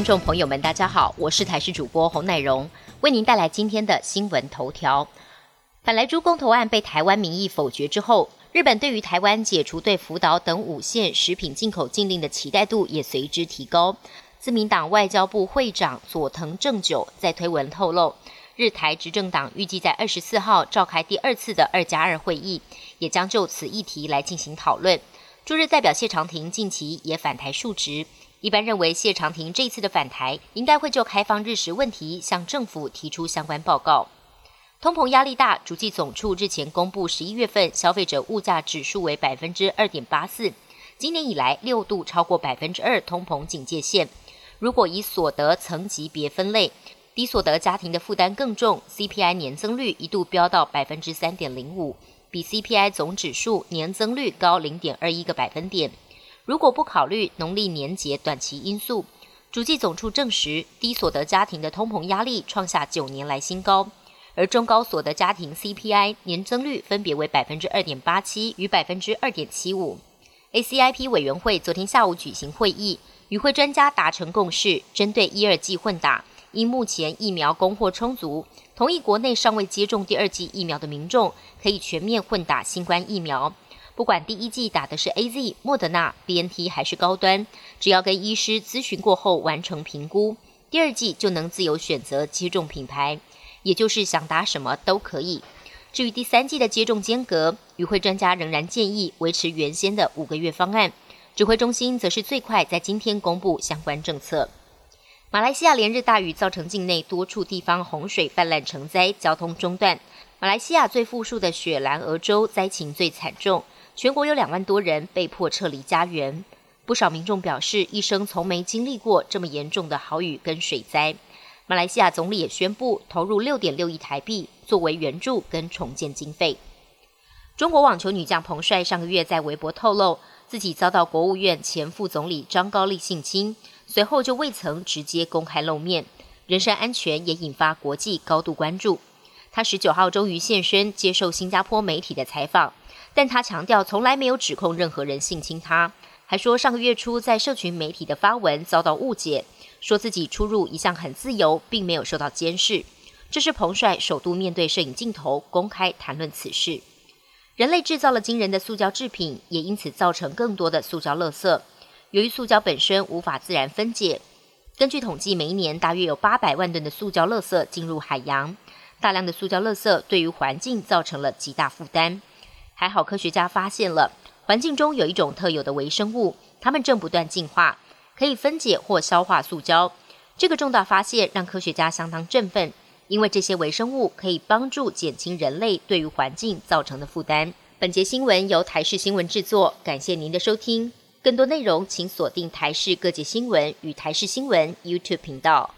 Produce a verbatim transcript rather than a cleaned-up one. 听众朋友们大家好，我是台视主播洪乃荣，为您带来今天的新闻头条。反莱猪公投案被台湾民意否决之后，日本对于台湾解除对福岛等五县食品进口禁令的期待度也随之提高。自民党外交部会长佐藤正久在推文透露，日台执政党预计在二十四号召开第二次的二加二会议，也将就此议题来进行讨论。驻日代表谢长廷近期也返台述职，一般认为谢长廷这次的返台应该会就开放日食问题向政府提出相关报告。通膨压力大，主计总处日前公布十一月份消费者物价指数为 百分之二点八四， 今年以来六度超过 百分之二 通膨警戒线。如果以所得层级别分类，低所得家庭的负担更重， C P I 年增率一度飙到 百分之三点零五， 比 C P I 总指数年增率高 零点二一个百分点。如果不考虑农历年节短期因素，主计总处证实低所得家庭的通膨压力创下九年来新高。而中高所得家庭 C P I 年增率分别为 百分之二点八七 与 百分之二点七五。 A C I P 委员会昨天下午举行会议，与会专家达成共识，针对一二剂混打，因目前疫苗供货充足，同意国内尚未接种第二剂疫苗的民众可以全面混打新冠疫苗，不管第一剂打的是 A Z、 莫德纳、 B N T 还是高端，只要跟医师咨询过后完成评估，第二剂就能自由选择接种品牌，也就是想打什么都可以。至于第三季的接种间隔，与会专家仍然建议维持原先的五个月方案，指挥中心则是最快在今天公布相关政策。马来西亚连日大雨造成境内多处地方洪水泛滥成灾，交通中断。马来西亚最富庶的雪兰莪州灾情最惨重，全国有两万多人被迫撤离家园。不少民众表示，一生从没经历过这么严重的豪雨跟水灾。马来西亚总理也宣布投入 六点六亿台币作为援助跟重建经费。中国网球女将彭帅上个月在微博透露，自己遭到国务院前副总理张高丽性侵，随后就未曾直接公开露面，人身安全也引发国际高度关注。她十九号终于现身接受新加坡媒体的采访，但她强调从来没有指控任何人性侵她，还说上个月初在社群媒体的发文遭到误解，说自己出入一向很自由，并没有受到监视。这是彭帅首度面对摄影镜头公开谈论此事。人类制造了惊人的塑胶制品，也因此造成更多的塑胶垃圾。由于塑胶本身无法自然分解，根据统计，每一年大约有八百万吨的塑胶垃圾进入海洋。大量的塑胶垃圾对于环境造成了极大负担。还好科学家发现了环境中有一种特有的微生物，它们正不断进化，可以分解或消化塑胶。这个重大发现让科学家相当振奋，因为这些微生物可以帮助减轻人类对于环境造成的负担。本节新闻由台视新闻制作，感谢您的收听。更多内容请锁定台视各界新闻与台视新闻 YouTube 频道。